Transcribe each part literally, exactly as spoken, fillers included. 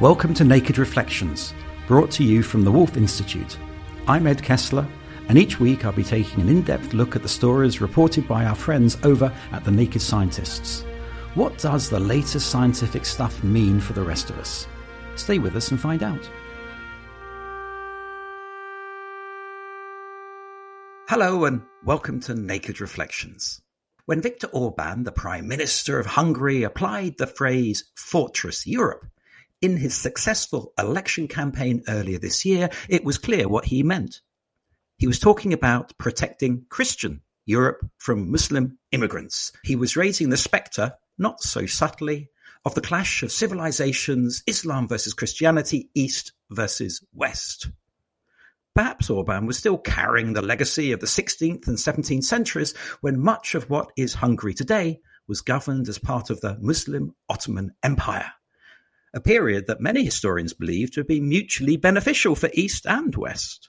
Welcome to Naked Reflections, brought to you from the Wolf Institute. I'm Ed Kessler, and each week I'll be taking an in-depth look at the stories reported by our friends over at the Naked Scientists. What does the latest scientific stuff mean for the rest of us? Stay with us and find out. Hello and welcome to Naked Reflections. When Viktor Orban, the Prime Minister of Hungary, applied the phrase Fortress Europe in his successful election campaign earlier this year, it was clear what he meant. He was talking about protecting Christian Europe from Muslim immigrants. He was raising the spectre, not so subtly, of the clash of civilizations, Islam versus Christianity, East versus West. Perhaps Orban was still carrying the legacy of the sixteenth and seventeenth centuries, when much of what is Hungary today was governed as part of the Muslim Ottoman Empire, a period that many historians believe to be mutually beneficial for East and West.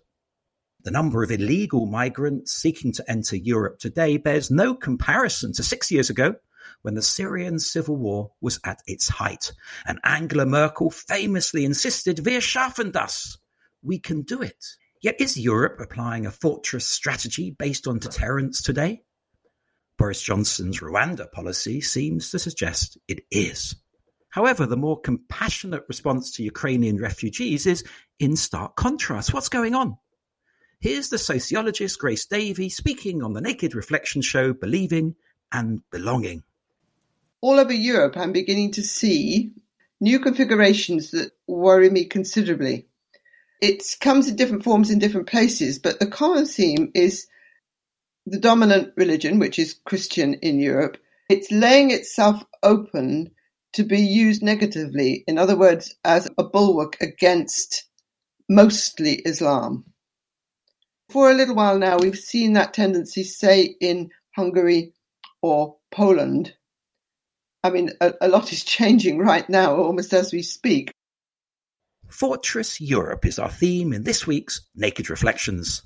The number of illegal migrants seeking to enter Europe today bears no comparison to six years ago, when the Syrian civil war was at its height, and Angela Merkel famously insisted, "Wir schaffen das," we can do it. Yet is Europe applying a fortress strategy based on deterrence today? Boris Johnson's Rwanda policy seems to suggest it is. However, the more compassionate response to Ukrainian refugees is in stark contrast. What's going on? Here's the sociologist Grace Davey speaking on the Naked Reflection show, Believing and Belonging. All over Europe, I'm beginning to see new configurations that worry me considerably. It comes in different forms in different places, but the common theme is the dominant religion, which is Christian in Europe. It's laying itself open to be used negatively, in other words, as a bulwark against mostly Islam. For a little while now, we've seen that tendency, say, in Hungary or Poland. I mean, a, a lot is changing right now, almost as we speak. Fortress Europe is our theme in this week's Naked Reflections.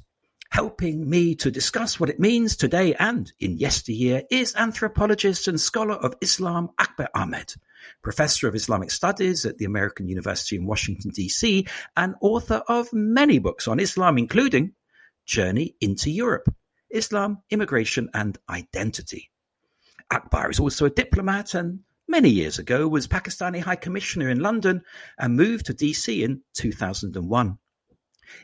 Helping me to discuss what it means today and in yesteryear is anthropologist and scholar of Islam Akbar Ahmed, Professor of Islamic Studies at the American University in Washington, D C, and author of many books on Islam, including Journey into Europe, Islam, Immigration and Identity. Akbar is also a diplomat and many years ago was Pakistani High Commissioner in London and moved to D C in two thousand one.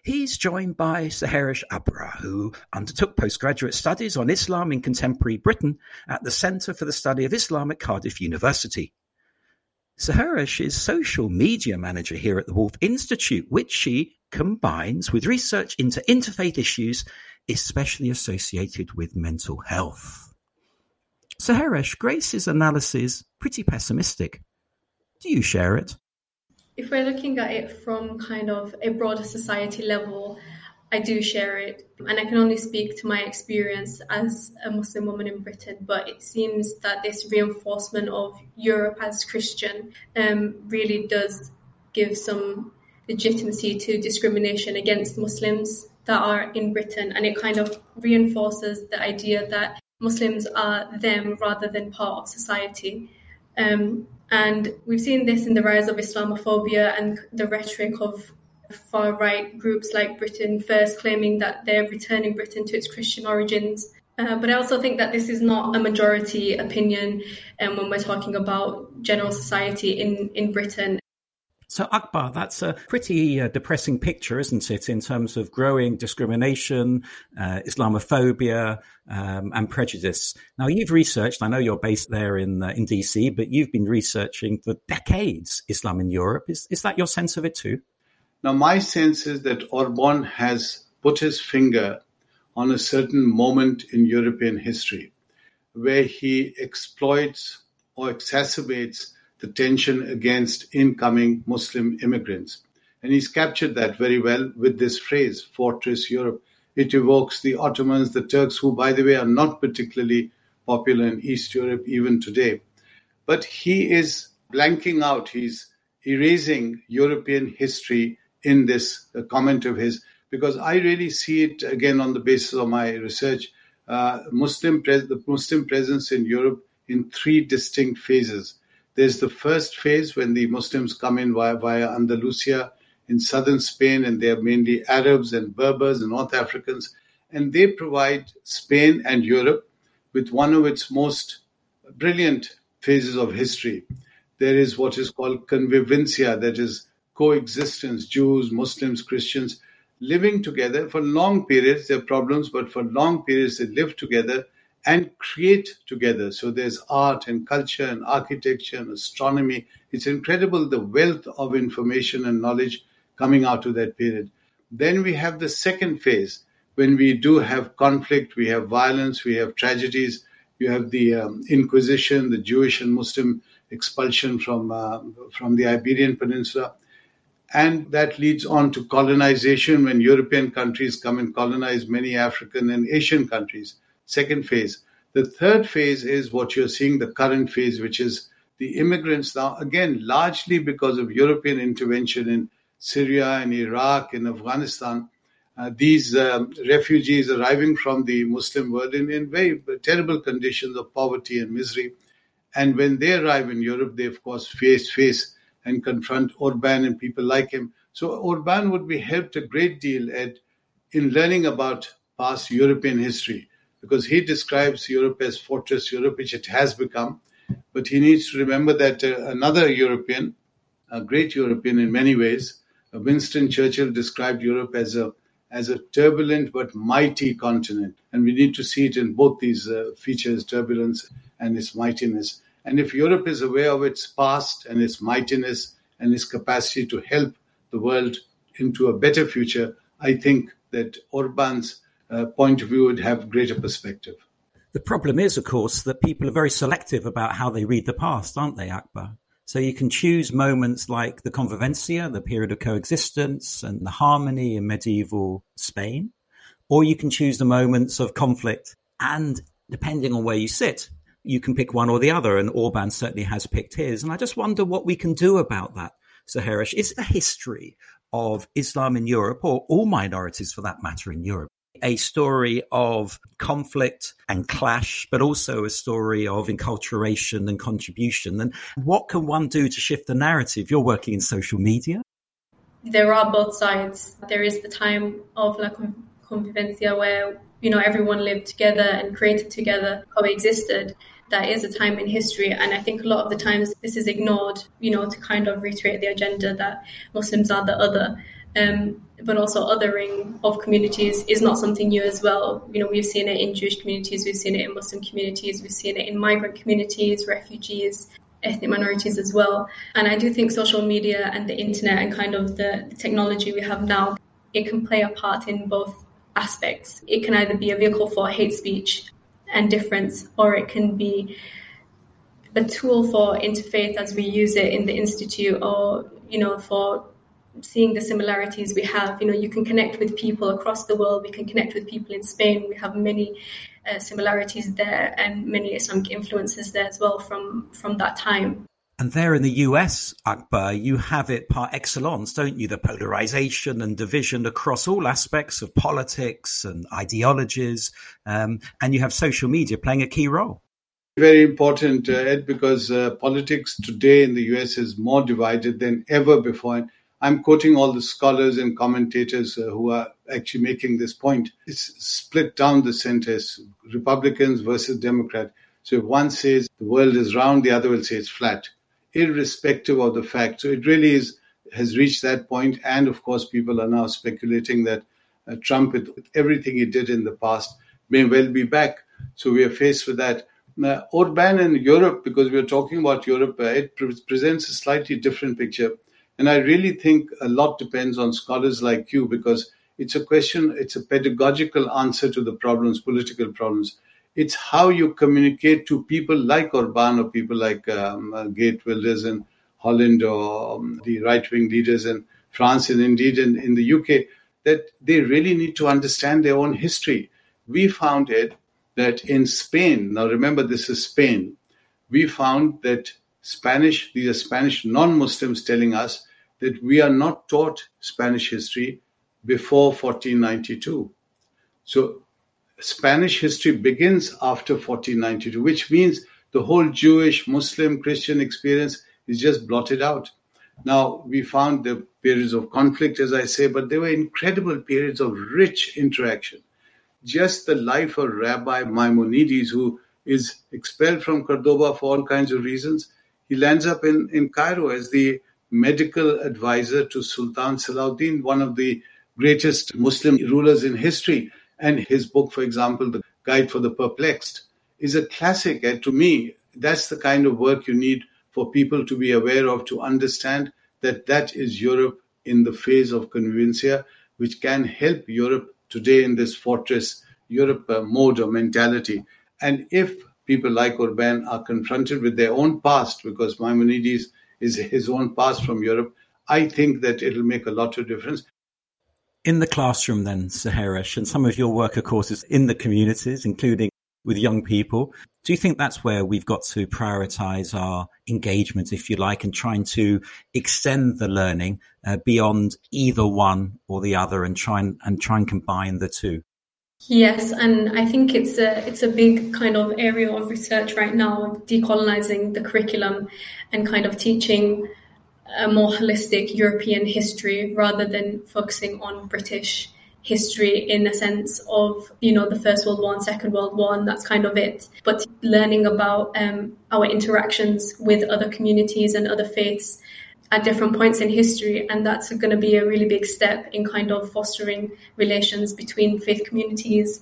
He's joined by Saharish Abra, who undertook postgraduate studies on Islam in contemporary Britain at the Centre for the Study of Islam at Cardiff University. Saharish is social media manager here at the Wolf Institute, which she combines with research into interfaith issues, especially associated with mental health. Saharish, Grace's analysis pretty pessimistic. Do you share it? If we're looking at it from kind of a broader society level, I do share it. And I can only speak to my experience as a Muslim woman in Britain, but it seems that this reinforcement of Europe as Christian um, really does give some legitimacy to discrimination against Muslims that are in Britain. And it kind of reinforces the idea that Muslims are them rather than part of society. Um, and we've seen this in the rise of Islamophobia and the rhetoric of far-right groups like Britain First claiming that they're returning Britain to its Christian origins. Uh, but I also think that this is not a majority opinion um, when we're talking about general society in, in Britain. So, Akbar, that's a pretty uh, depressing picture, isn't it, in terms of growing discrimination, uh, Islamophobia um, and prejudice. Now, you've researched, I know you're based there in uh, in D C, but you've been researching for decades Islam in Europe. Is, is that your sense of it too? Now, my sense is that Orban has put his finger on a certain moment in European history where he exploits or exacerbates the tension against incoming Muslim immigrants. And he's captured that very well with this phrase, Fortress Europe. It evokes the Ottomans, the Turks, who, by the way, are not particularly popular in East Europe even today. But he is blanking out, he's erasing European history in this comment of his, because I really see it, again, on the basis of my research, uh, Muslim pres- the Muslim presence in Europe in three distinct phases. There's the first phase when the Muslims come in via, via Andalusia in southern Spain, and they are mainly Arabs and Berbers and North Africans, and they provide Spain and Europe with one of its most brilliant phases of history. There is what is called convivencia, that is coexistence, Jews, Muslims, Christians, living together for long periods. There are problems, but for long periods they live together and create together. So there's art and culture and architecture and astronomy. It's incredible the wealth of information and knowledge coming out of that period. Then we have the second phase, when we do have conflict, we have violence, we have tragedies. You have the um, Inquisition, the Jewish and Muslim expulsion from uh, from the Iberian Peninsula. And that leads on to colonization, when European countries come and colonize many African and Asian countries. Second phase. The third phase is what you're seeing, the current phase, which is the immigrants now, again, largely because of European intervention in Syria and Iraq and Afghanistan. Uh, these uh, refugees arriving from the Muslim world in, in very terrible conditions of poverty and misery. And when they arrive in Europe, they, of course, face face and confront Orban and people like him. So Orban would be helped a great deal at, in learning about past European history, because he describes Europe as fortress Europe, which it has become. But he needs to remember that uh, another European, a great European in many ways, Winston Churchill, described Europe as a as a turbulent but mighty continent. And we need to see it in both these uh, features, turbulence and its mightiness. And if Europe is aware of its past and its mightiness and its capacity to help the world into a better future, I think that Orban's Uh, point of view would have greater perspective. The problem is, of course, that people are very selective about how they read the past, aren't they, Akbar? So you can choose moments like the convivencia, the period of coexistence and the harmony in medieval Spain, or you can choose the moments of conflict. And depending on where you sit, you can pick one or the other, and Orban certainly has picked his. And I just wonder what we can do about that, Saharish. Is the history of Islam in Europe, or all minorities for that matter in Europe, a story of conflict and clash, but also a story of enculturation and contribution? And what can one do to shift the narrative? You're working in social media. There are both sides. There is the time of La Convivencia where, you know, everyone lived together and created together, coexisted. That is a time in history. And I think a lot of the times this is ignored, you know, to kind of reiterate the agenda that Muslims are the other. Um, but also othering of communities is not something new as well. You know, we've seen it in Jewish communities, we've seen it in Muslim communities, we've seen it in migrant communities, refugees, ethnic minorities as well. And I do think social media and the internet and kind of the, the technology we have now, it can play a part in both aspects. It can either be a vehicle for hate speech and difference, or it can be a tool for interfaith as we use it in the Institute, or, you know, for seeing the similarities we have. You know, you can connect with people across the world. We can connect with people in Spain. We have many uh, similarities there and many Islamic influences there as well from, from that time. And there in the U S, Akbar, you have it par excellence, don't you? The polarization and division across all aspects of politics and ideologies. Um, and you have social media playing a key role. Very important, uh, Ed, because uh, politics today in the U S is more divided than ever before. I'm quoting all the scholars and commentators uh, who are actually making this point. It's split down the center, Republicans versus Democrat. So if one says the world is round, the other will say it's flat, irrespective of the fact. So it really is, has reached that point. And of course, people are now speculating that uh, Trump, with, with everything he did in the past, may well be back. So we are faced with that. Now, Orban and Europe, because we are talking about Europe, uh, it pre- presents a slightly different picture. And I really think a lot depends on scholars like you, because it's a question, it's a pedagogical answer to the problems, political problems. It's how you communicate to people like Orban or people like um, uh, Geertwilders in Holland, or um, the right-wing leaders in France and indeed in, in the U K, that they really need to understand their own history. We found it that in Spain, now remember this is Spain, we found that Spanish, these are Spanish non-Muslims telling us that we are not taught Spanish history before fourteen ninety-two. So Spanish history begins after fourteen ninety-two, which means the whole Jewish, Muslim, Christian experience is just blotted out. Now, we found the periods of conflict, as I say, but there were incredible periods of rich interaction. Just the life of Rabbi Maimonides, who is expelled from Cordoba for all kinds of reasons, he lands up in, in Cairo as the medical advisor to Sultan Salahuddin, one of the greatest Muslim rulers in history. And his book, for example, The Guide for the Perplexed, is a classic. And to me, that's the kind of work you need for people to be aware of, to understand that that is Europe in the phase of convivencia, which can help Europe today in this fortress, Europe uh, mode or mentality. And if people like Orban are confronted with their own past, because Maimonides is his own past from Europe, I think that it'll make a lot of difference. In the classroom then, Saharish, and some of your work, of course, is in the communities, including with young people. Do you think that's where we've got to prioritize our engagement, if you like, and trying to extend the learning uh, beyond either one or the other and try and, and try and combine the two? Yes, and I think it's a it's a big kind of area of research right now of decolonizing the curriculum and kind of teaching a more holistic European history rather than focusing on British history in a sense of, you know, the First World War and Second World War, and that's kind of it. But learning about um, our interactions with other communities and other faiths at different points in history, and that's going to be a really big step in kind of fostering relations between faith communities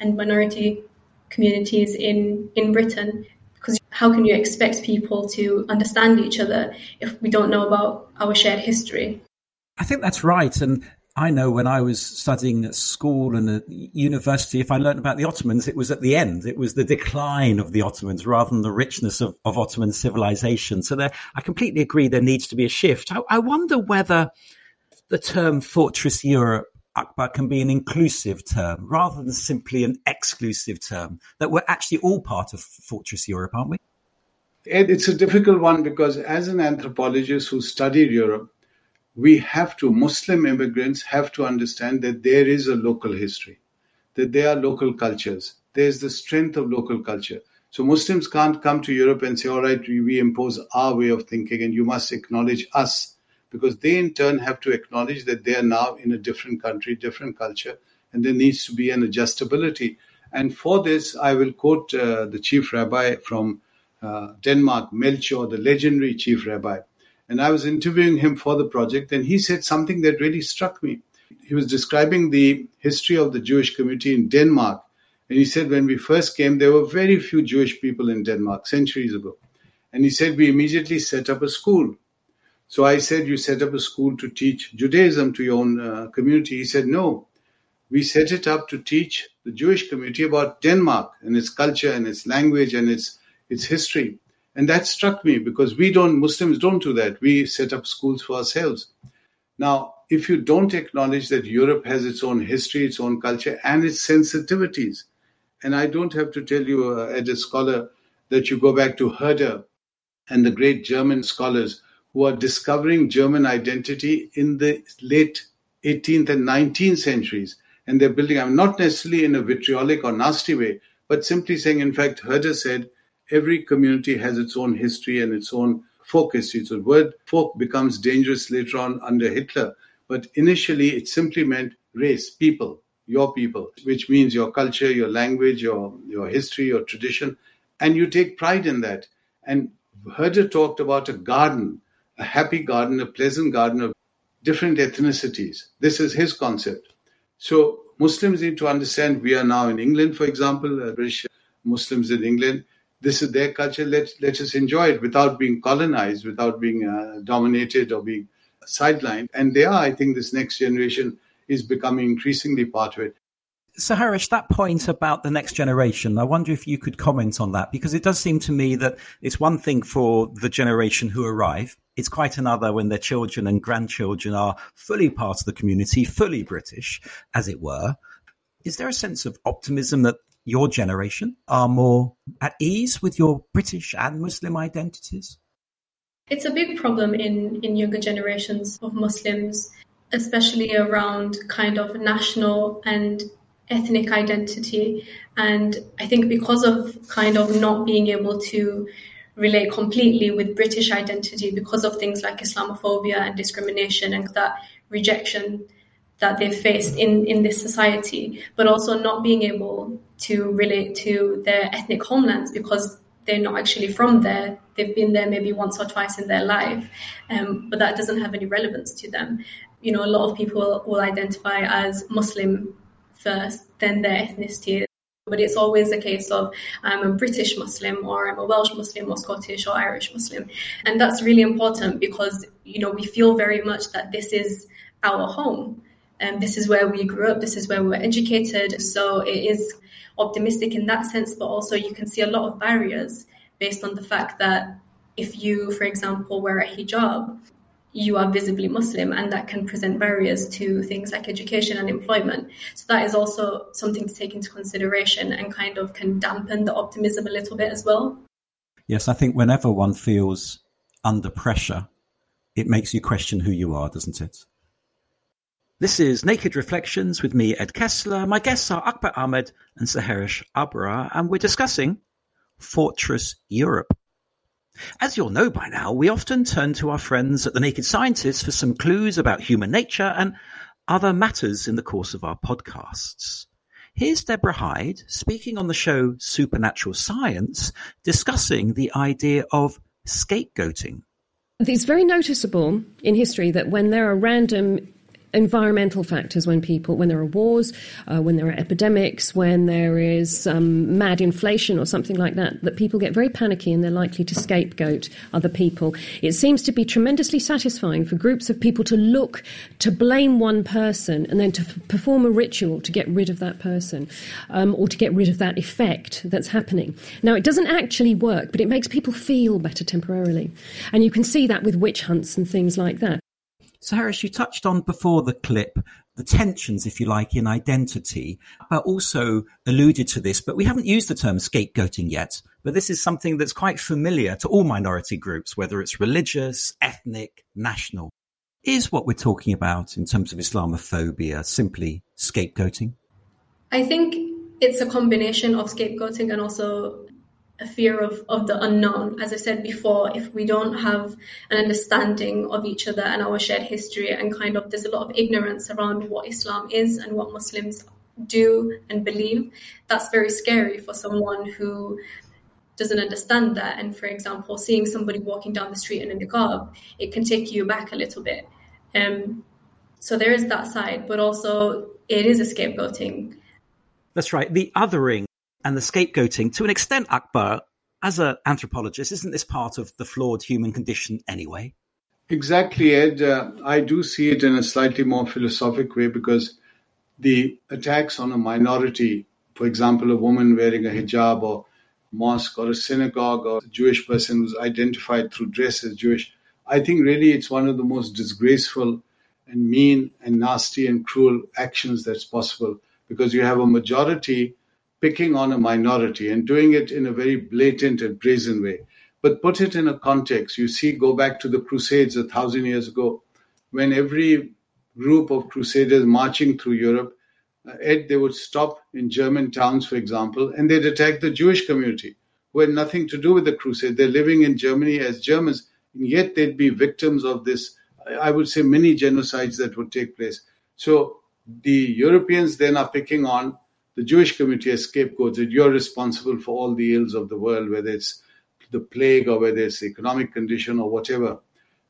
and minority communities in, in Britain. Because how can you expect people to understand each other if we don't know about our shared history? I think that's right. And I know when I was studying at school and at university, if I learned about the Ottomans, it was at the end. It was the decline of the Ottomans rather than the richness of, of Ottoman civilization. So there, I completely agree there needs to be a shift. I, I wonder whether the term Fortress Europe, Akbar, can be an inclusive term rather than simply an exclusive term, that we're actually all part of Fortress Europe, aren't we? It's a difficult one because as an anthropologist who studied Europe, we have to, Muslim immigrants have to understand that there is a local history, that there are local cultures. There's the strength of local culture. So Muslims can't come to Europe and say, all right, we, we impose our way of thinking and you must acknowledge us, because they in turn have to acknowledge that they are now in a different country, different culture, and there needs to be an adjustability. And for this, I will quote uh, the chief rabbi from uh, Denmark, Melchior, the legendary chief rabbi. And I was interviewing him for the project, and he said something that really struck me. He was describing the history of the Jewish community in Denmark. And he said, when we first came, there were very few Jewish people in Denmark, centuries ago. And he said, we immediately set up a school. So I said, you set up a school to teach Judaism to your own uh, community. He said, no, we set it up to teach the Jewish community about Denmark and its culture and its language and its its history. And that struck me because we don't, Muslims don't do that. We set up schools for ourselves. Now, if you don't acknowledge that Europe has its own history, its own culture, and its sensitivities, and I don't have to tell you, uh, as a scholar, that you go back to Herder and the great German scholars who are discovering German identity in the late eighteenth and nineteenth centuries. And they're building, I'm not necessarily in a vitriolic or nasty way, but simply saying, in fact, Herder said, every community has its own history and its own folk history. So the word folk becomes dangerous later on under Hitler. But initially, it simply meant race, people, your people, which means your culture, your language, your, your history, your tradition. And you take pride in that. And Herder talked about a garden, a happy garden, a pleasant garden of different ethnicities. This is his concept. So Muslims need to understand we are now in England, for example, uh, British Muslims in England. This is their culture, let, let us enjoy it without being colonized, without being uh, dominated or being sidelined. And they are, I think this next generation is becoming increasingly part of it. Saharish, that point about the next generation, I wonder if you could comment on that, because it does seem to me that it's one thing for the generation who arrive. It's quite another when their children and grandchildren are fully part of the community, fully British, as it were. Is there a sense of optimism that your generation are more at ease with your British and Muslim identities? It's a big problem in, in younger generations of Muslims, especially around kind of national and ethnic identity. And I think because of kind of not being able to relate completely with British identity, because of things like Islamophobia and discrimination and that rejection that they've faced in, in this society, but also not being able to relate to their ethnic homelands because they're not actually from there. They've been there maybe once or twice in their life, um, but that doesn't have any relevance to them. You know, a lot of people will identify as Muslim first, then their ethnicity. But it's always a case of I'm a British Muslim, or I'm a Welsh Muslim, or Scottish or Irish Muslim. And that's really important because, you know, we feel very much that this is our home. And this is where we grew up. This is where we were educated. So it is optimistic in that sense. But also you can see a lot of barriers based on the fact that if you, for example, wear a hijab, you are visibly Muslim, and that can present barriers to things like education and employment. So that is also something to take into consideration and kind of can dampen the optimism a little bit as well. Yes, I think whenever one feels under pressure, it makes you question who you are, doesn't it? This is Naked Reflections with me, Ed Kessler. My guests are Akbar Ahmed and Saharish Abra, and we're discussing Fortress Europe. As you'll know by now, we often turn to our friends at the Naked Scientists for some clues about human nature and other matters in the course of our podcasts. Here's Deborah Hyde speaking on the show Supernatural Science, discussing the idea of scapegoating. It's very noticeable in history that when there are random environmental factors, when people, when there are wars, uh, when there are epidemics, when there is um, mad inflation or something like that, that people get very panicky and they're likely to scapegoat other people. It seems to be tremendously satisfying for groups of people to look, to blame one person and then to f- perform a ritual to get rid of that person um, or to get rid of that effect that's happening. Now, it doesn't actually work, but it makes people feel better temporarily. And you can see that with witch hunts and things like that. So, Harris, you touched on before the clip the tensions, if you like, in identity, but also alluded to this, but we haven't used the term scapegoating yet. But this is something that's quite familiar to all minority groups, whether it's religious, ethnic, national. Is what we're talking about in terms of Islamophobia simply scapegoating? I think it's a combination of scapegoating and also a fear of, of the unknown. As I said before, if we don't have an understanding of each other and our shared history, and kind of there's a lot of ignorance around what Islam is and what Muslims do and believe, that's very scary for someone who doesn't understand that. And for example, seeing somebody walking down the street in a niqab, it can take you back a little bit. Um, so there is that side, but also it is a scapegoating. That's right. The othering and the scapegoating, to an extent, Akbar, as an anthropologist, isn't this part of the flawed human condition anyway? Exactly, Ed. Uh, I do see it in a slightly more philosophic way, because the attacks on a minority, for example, a woman wearing a hijab or mosque or a synagogue or a Jewish person who's identified through dress as Jewish, I think really it's one of the most disgraceful and mean and nasty and cruel actions that's possible, because you have a majority picking on a minority and doing it in a very blatant and brazen way. But put it in a context. You see, go back to the Crusades a thousand years ago, when every group of crusaders marching through Europe, uh, Ed, they would stop in German towns, for example, and they'd attack the Jewish community, who had nothing to do with the crusade. They're living in Germany as Germans, and yet they'd be victims of this, I would say, many genocides that would take place. So the Europeans then are picking on the Jewish community as scapegoats, that you're responsible for all the ills of the world, whether it's the plague or whether it's the economic condition or whatever.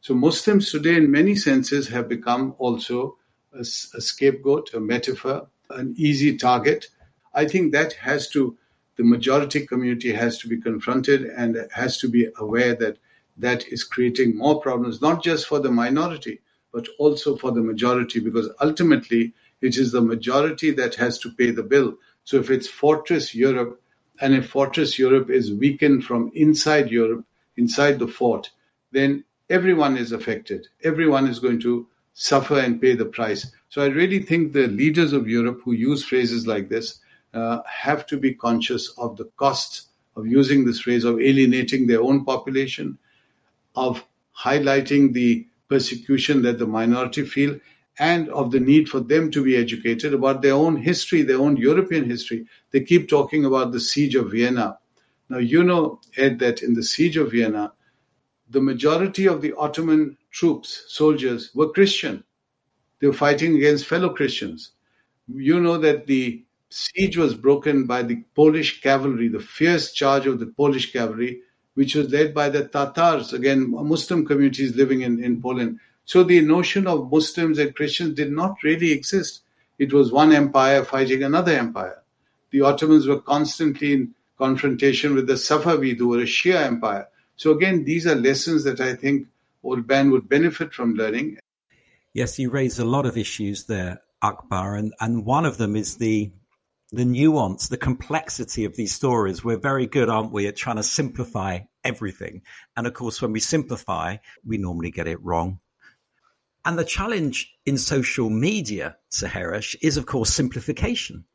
So Muslims today, in many senses, have become also a, a scapegoat, a metaphor, an easy target. I think that has to, the majority community has to be confronted and has to be aware that that is creating more problems, not just for the minority, but also for the majority, because ultimately, it is the majority that has to pay the bill. So if it's Fortress Europe, and if Fortress Europe is weakened from inside Europe, inside the fort, then everyone is affected. Everyone is going to suffer and pay the price. So I really think the leaders of Europe who use phrases like this uh, have to be conscious of the costs of using this phrase, of alienating their own population, of highlighting the persecution that the minority feel, and of the need for them to be educated about their own history, their own European history. They keep talking about the siege of Vienna. Now, you know, Ed, that in the siege of Vienna, the majority of the Ottoman troops, soldiers, were Christian. They were fighting against fellow Christians. You know that the siege was broken by the Polish cavalry, the fierce charge of the Polish cavalry, which was led by the Tatars, again, Muslim communities living in, in Poland. So the notion of Muslims and Christians did not really exist. It was one empire fighting another empire. The Ottomans were constantly in confrontation with the Safavid, who were a Shia empire. So again, these are lessons that I think Orban would benefit from learning. Yes, you raise a lot of issues there, Akbar, and, and one of them is the the nuance, the complexity of these stories. We're very good, aren't we, at trying to simplify everything. And of course, when we simplify, we normally get it wrong. And the challenge in social media, Saharish, is, of course, simplification.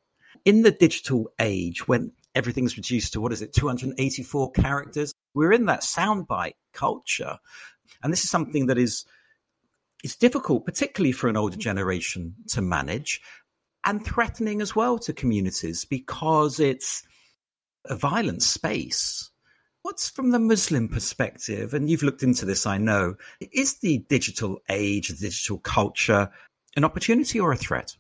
In the digital age, when everything's reduced to, what is it, two hundred eighty-four characters, we're in that soundbite culture. And this is something that is it's difficult, particularly for an older generation, to manage, and threatening as well to communities because it's a violent space. What's from the Muslim perspective, and you've looked into this, I know, is the digital age, the digital culture, an opportunity or a threat?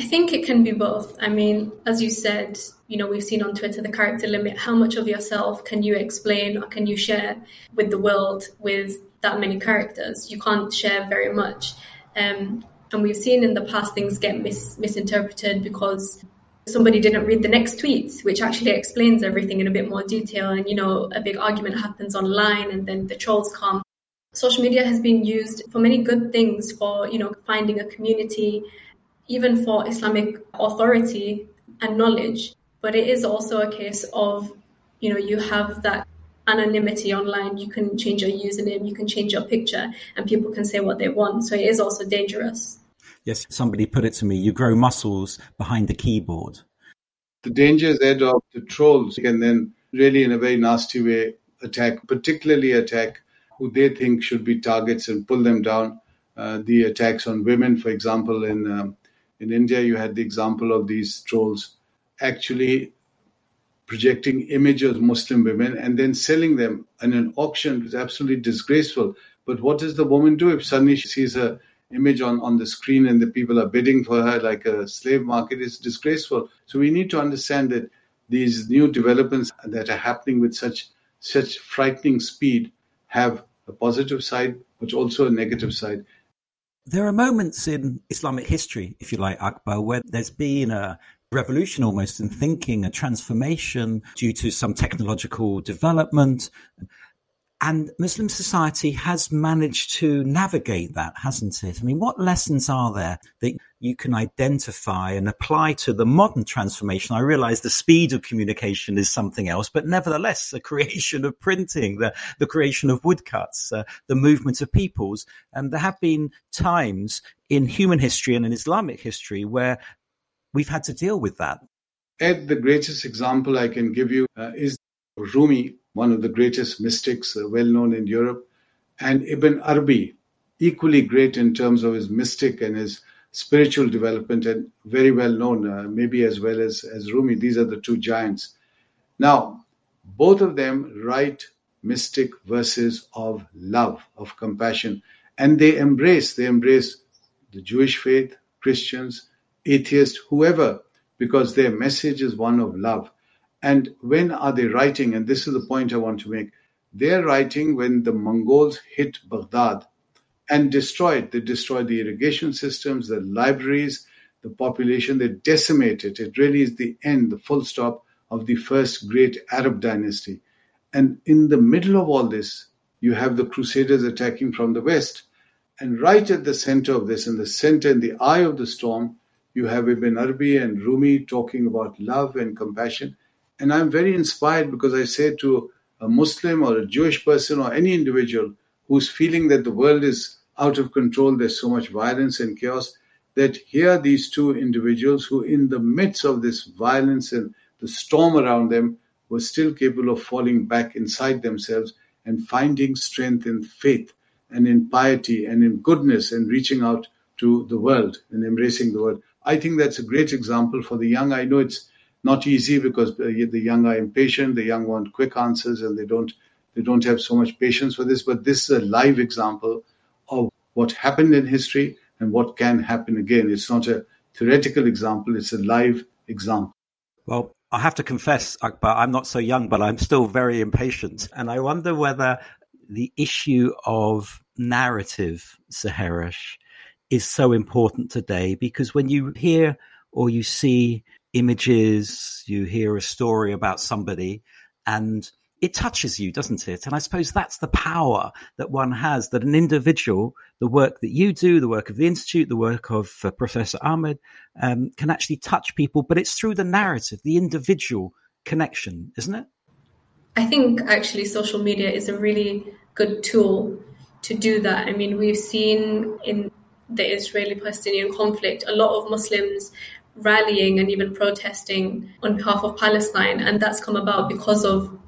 I think it can be both. I mean, as you said, you know, we've seen on Twitter the character limit. How much of yourself can you explain or can you share with the world with that many characters? You can't share very much. Um, and we've seen in the past things get mis- misinterpreted because somebody didn't read the next tweet, which actually explains everything in a bit more detail. And, you know, a big argument happens online and then the trolls come. Social media has been used for many good things, for, you know, finding a community, even for Islamic authority and knowledge. But it is also a case of, you know, you have that anonymity online. You can change your username, you can change your picture, and people can say what they want. So it is also dangerous. Yes, somebody put it to me, you grow muscles behind the keyboard. The danger is that of the trolls can then really in a very nasty way attack, particularly attack who they think should be targets and pull them down. Uh, the attacks on women, for example, in um, in India, you had the example of these trolls actually projecting images of Muslim women and then selling them in an auction. It was absolutely disgraceful. But what does the woman do if suddenly she sees a image on, on the screen and the people are bidding for her like a slave market? It's disgraceful. So we need to understand that these new developments that are happening with such such frightening speed have a positive side, but also a negative side. There are moments in Islamic history, if you like, Akbar, where there's been a revolution almost in thinking, a transformation due to some technological development. And Muslim society has managed to navigate that, hasn't it? I mean, what lessons are there that you can identify and apply to the modern transformation? I realize the speed of communication is something else, but nevertheless, the creation of printing, the, the creation of woodcuts, uh, the movement of peoples. And there have been times in human history and in Islamic history where we've had to deal with that. Ed, the greatest example I can give you uh, is Rumi, one of the greatest mystics, uh, well-known in Europe, and Ibn Arabi, equally great in terms of his mystic and his spiritual development, and very well-known, uh, maybe as well as, as Rumi. These are the two giants. Now, both of them write mystic verses of love, of compassion, and they embrace, they embrace the Jewish faith, Christians, atheists, whoever, because their message is one of love. And when are they writing? And this is the point I want to make. They're writing when the Mongols hit Baghdad and destroyed. They destroyed the irrigation systems, the libraries, the population. They decimate it. It really is the end, the full stop of the first great Arab dynasty. And in the middle of all this, you have the Crusaders attacking from the west. And right at the center of this, in the center, in the eye of the storm, you have Ibn Arabi and Rumi talking about love and compassion. And I'm very inspired because I say to a Muslim or a Jewish person or any individual who's feeling that the world is out of control, there's so much violence and chaos, that here are these two individuals who in the midst of this violence and the storm around them were still capable of falling back inside themselves and finding strength in faith and in piety and in goodness and reaching out to the world and embracing the world. I think that's a great example for the young. I know it's not easy because the young are impatient, the young want quick answers, and they don't they don't have so much patience for this. But this is a live example of what happened in history and what can happen again. It's not a theoretical example, it's a live example. Well, I have to confess, Akbar, I'm not so young, but I'm still very impatient. And I wonder whether the issue of narrative, Saharish, is so important today, because when you hear or you see images, you hear a story about somebody and it touches you, doesn't it? And I suppose that's the power that one has, that an individual, the work that you do, the work of the Institute, the work of uh, Professor Ahmed, um, can actually touch people. But it's through the narrative, the individual connection, isn't it? I think actually social media is a really good tool to do that. I mean, we've seen in the Israeli-Palestinian conflict a lot of Muslims rallying and even protesting on behalf of Palestine. And that's come about because of,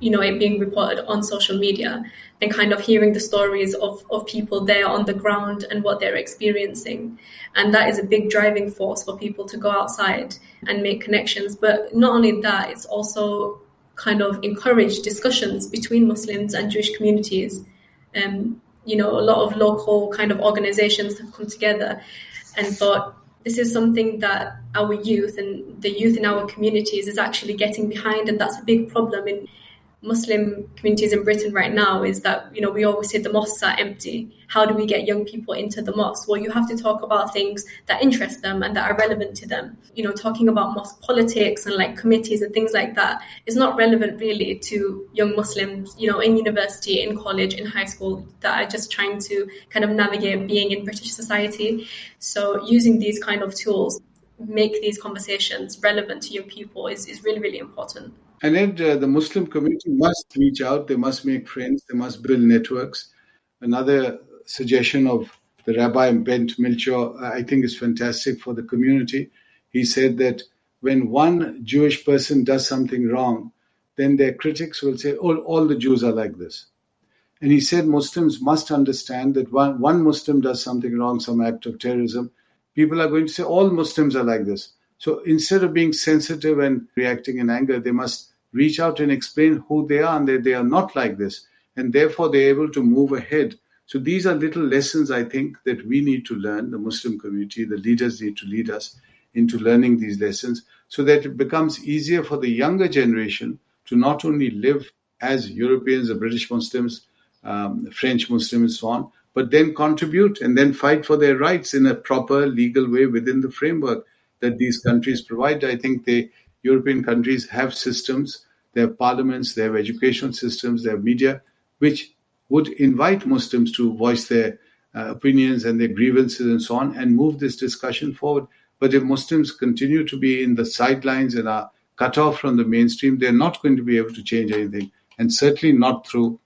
you know, it being reported on social media and kind of hearing the stories of, of people there on the ground and what they're experiencing. And that is a big driving force for people to go outside and make connections. But not only that, it's also kind of encouraged discussions between Muslims and Jewish communities. Um, you know, a lot of local kind of organizations have come together and thought, this is something that our youth and the youth in our communities is actually getting behind. And that's a big problem in Muslim communities in Britain right now, is that, you know, we always say the mosques are empty. How do we get young people into the mosques? Well, you have to talk about things that interest them and that are relevant to them. You know, talking about mosque politics and like committees and things like that is not relevant really to young Muslims, you know, in university, in college, in high school, that are just trying to kind of navigate being in British society. So using these kind of tools, make these conversations relevant to young people is, is really, really important. And then uh, the Muslim community must reach out, they must make friends, they must build networks. Another suggestion of the Rabbi Bent Melchior, I think, is fantastic for the community. He said that when one Jewish person does something wrong, then their critics will say, oh, all the Jews are like this. And he said Muslims must understand that one, one Muslim does something wrong, some act of terrorism, people are going to say, all Muslims are like this. So instead of being sensitive and reacting in anger, they must reach out and explain who they are and that they are not like this. And therefore, they're able to move ahead. So these are little lessons, I think, that we need to learn, the Muslim community, the leaders need to lead us into learning these lessons so that it becomes easier for the younger generation to not only live as Europeans, the British Muslims, um, French Muslims, and so on, but then contribute and then fight for their rights in a proper legal way within the framework that these countries provide. I think the European countries have systems, they have parliaments, they have educational systems, they have media, which would invite Muslims to voice their uh, opinions and their grievances and so on and move this discussion forward. But if Muslims continue to be in the sidelines and are cut off from the mainstream, they're not going to be able to change anything, and certainly not through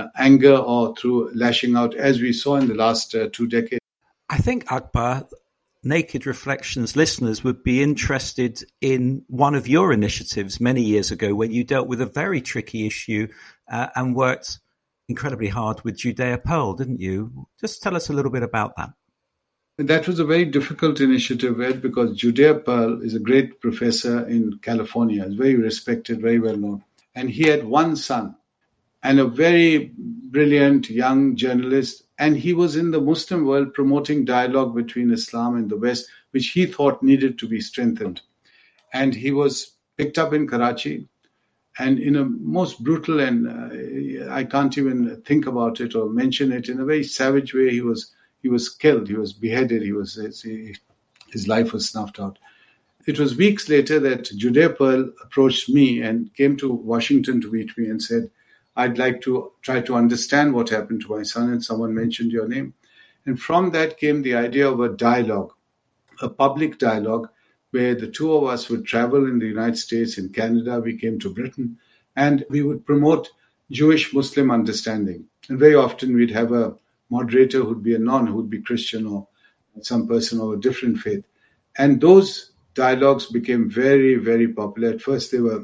Uh, anger or through lashing out, as we saw in the last uh, two decades. I think, Akbar, Naked Reflections listeners would be interested in one of your initiatives many years ago when you dealt with a very tricky issue uh, and worked incredibly hard with Judea Pearl, didn't you? Just tell us a little bit about that. That was a very difficult initiative, Ed, because Judea Pearl is a great professor in California. He's very respected, very well known. And he had one son, and a very brilliant young journalist. And he was in the Muslim world promoting dialogue between Islam and the West, which he thought needed to be strengthened. And he was picked up in Karachi, and in a most brutal, and uh, I can't even think about it or mention it, in a very savage way, he was he was killed, he was beheaded, he was he, his life was snuffed out. It was weeks later that Judea Pearl approached me and came to Washington to meet me and said, I'd like to try to understand what happened to my son, and someone mentioned your name. And from that came the idea of a dialogue, a public dialogue, where the two of us would travel in the United States, in Canada, we came to Britain, and we would promote Jewish-Muslim understanding. And very often we'd have a moderator who'd be a non, who'd be Christian or some person of a different faith. And those dialogues became very, very popular. At first they were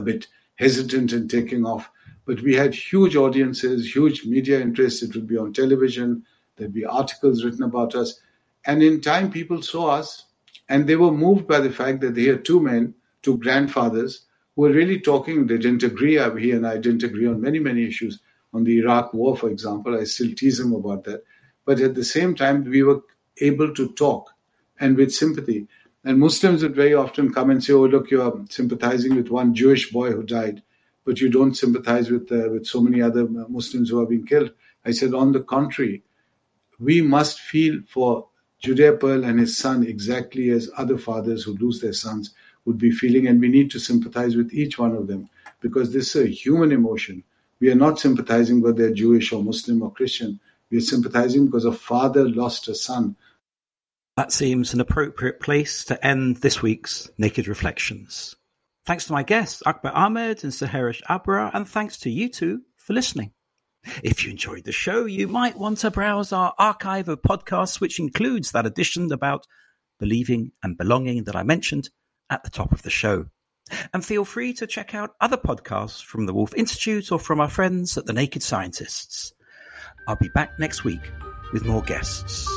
a bit hesitant in taking off, but we had huge audiences, huge media interest. It would be on television. There'd be articles written about us. And in time, people saw us, and they were moved by the fact that they are two men, two grandfathers, who were really talking. They didn't agree. He and I didn't agree on many, many issues. On the Iraq war, for example, I still tease him about that. But at the same time, we were able to talk, and with sympathy. And Muslims would very often come and say, oh, look, you're sympathizing with one Jewish boy who died, but you don't sympathize with uh, with so many other Muslims who are being killed. I said, on the contrary, we must feel for Judea Pearl and his son exactly as other fathers who lose their sons would be feeling, and we need to sympathize with each one of them, because this is a human emotion. We are not sympathizing whether they're Jewish or Muslim or Christian. We are sympathizing because a father lost a son. That seems an appropriate place to end this week's Naked Reflections. Thanks to my guests, Akbar Ahmed and Saharish Abra, and thanks to you two for listening. If you enjoyed the show, you might want to browse our archive of podcasts, which includes that edition about believing and belonging that I mentioned at the top of the show. And feel free to check out other podcasts from the Wolf Institute or from our friends at the Naked Scientists. I'll be back next week with more guests.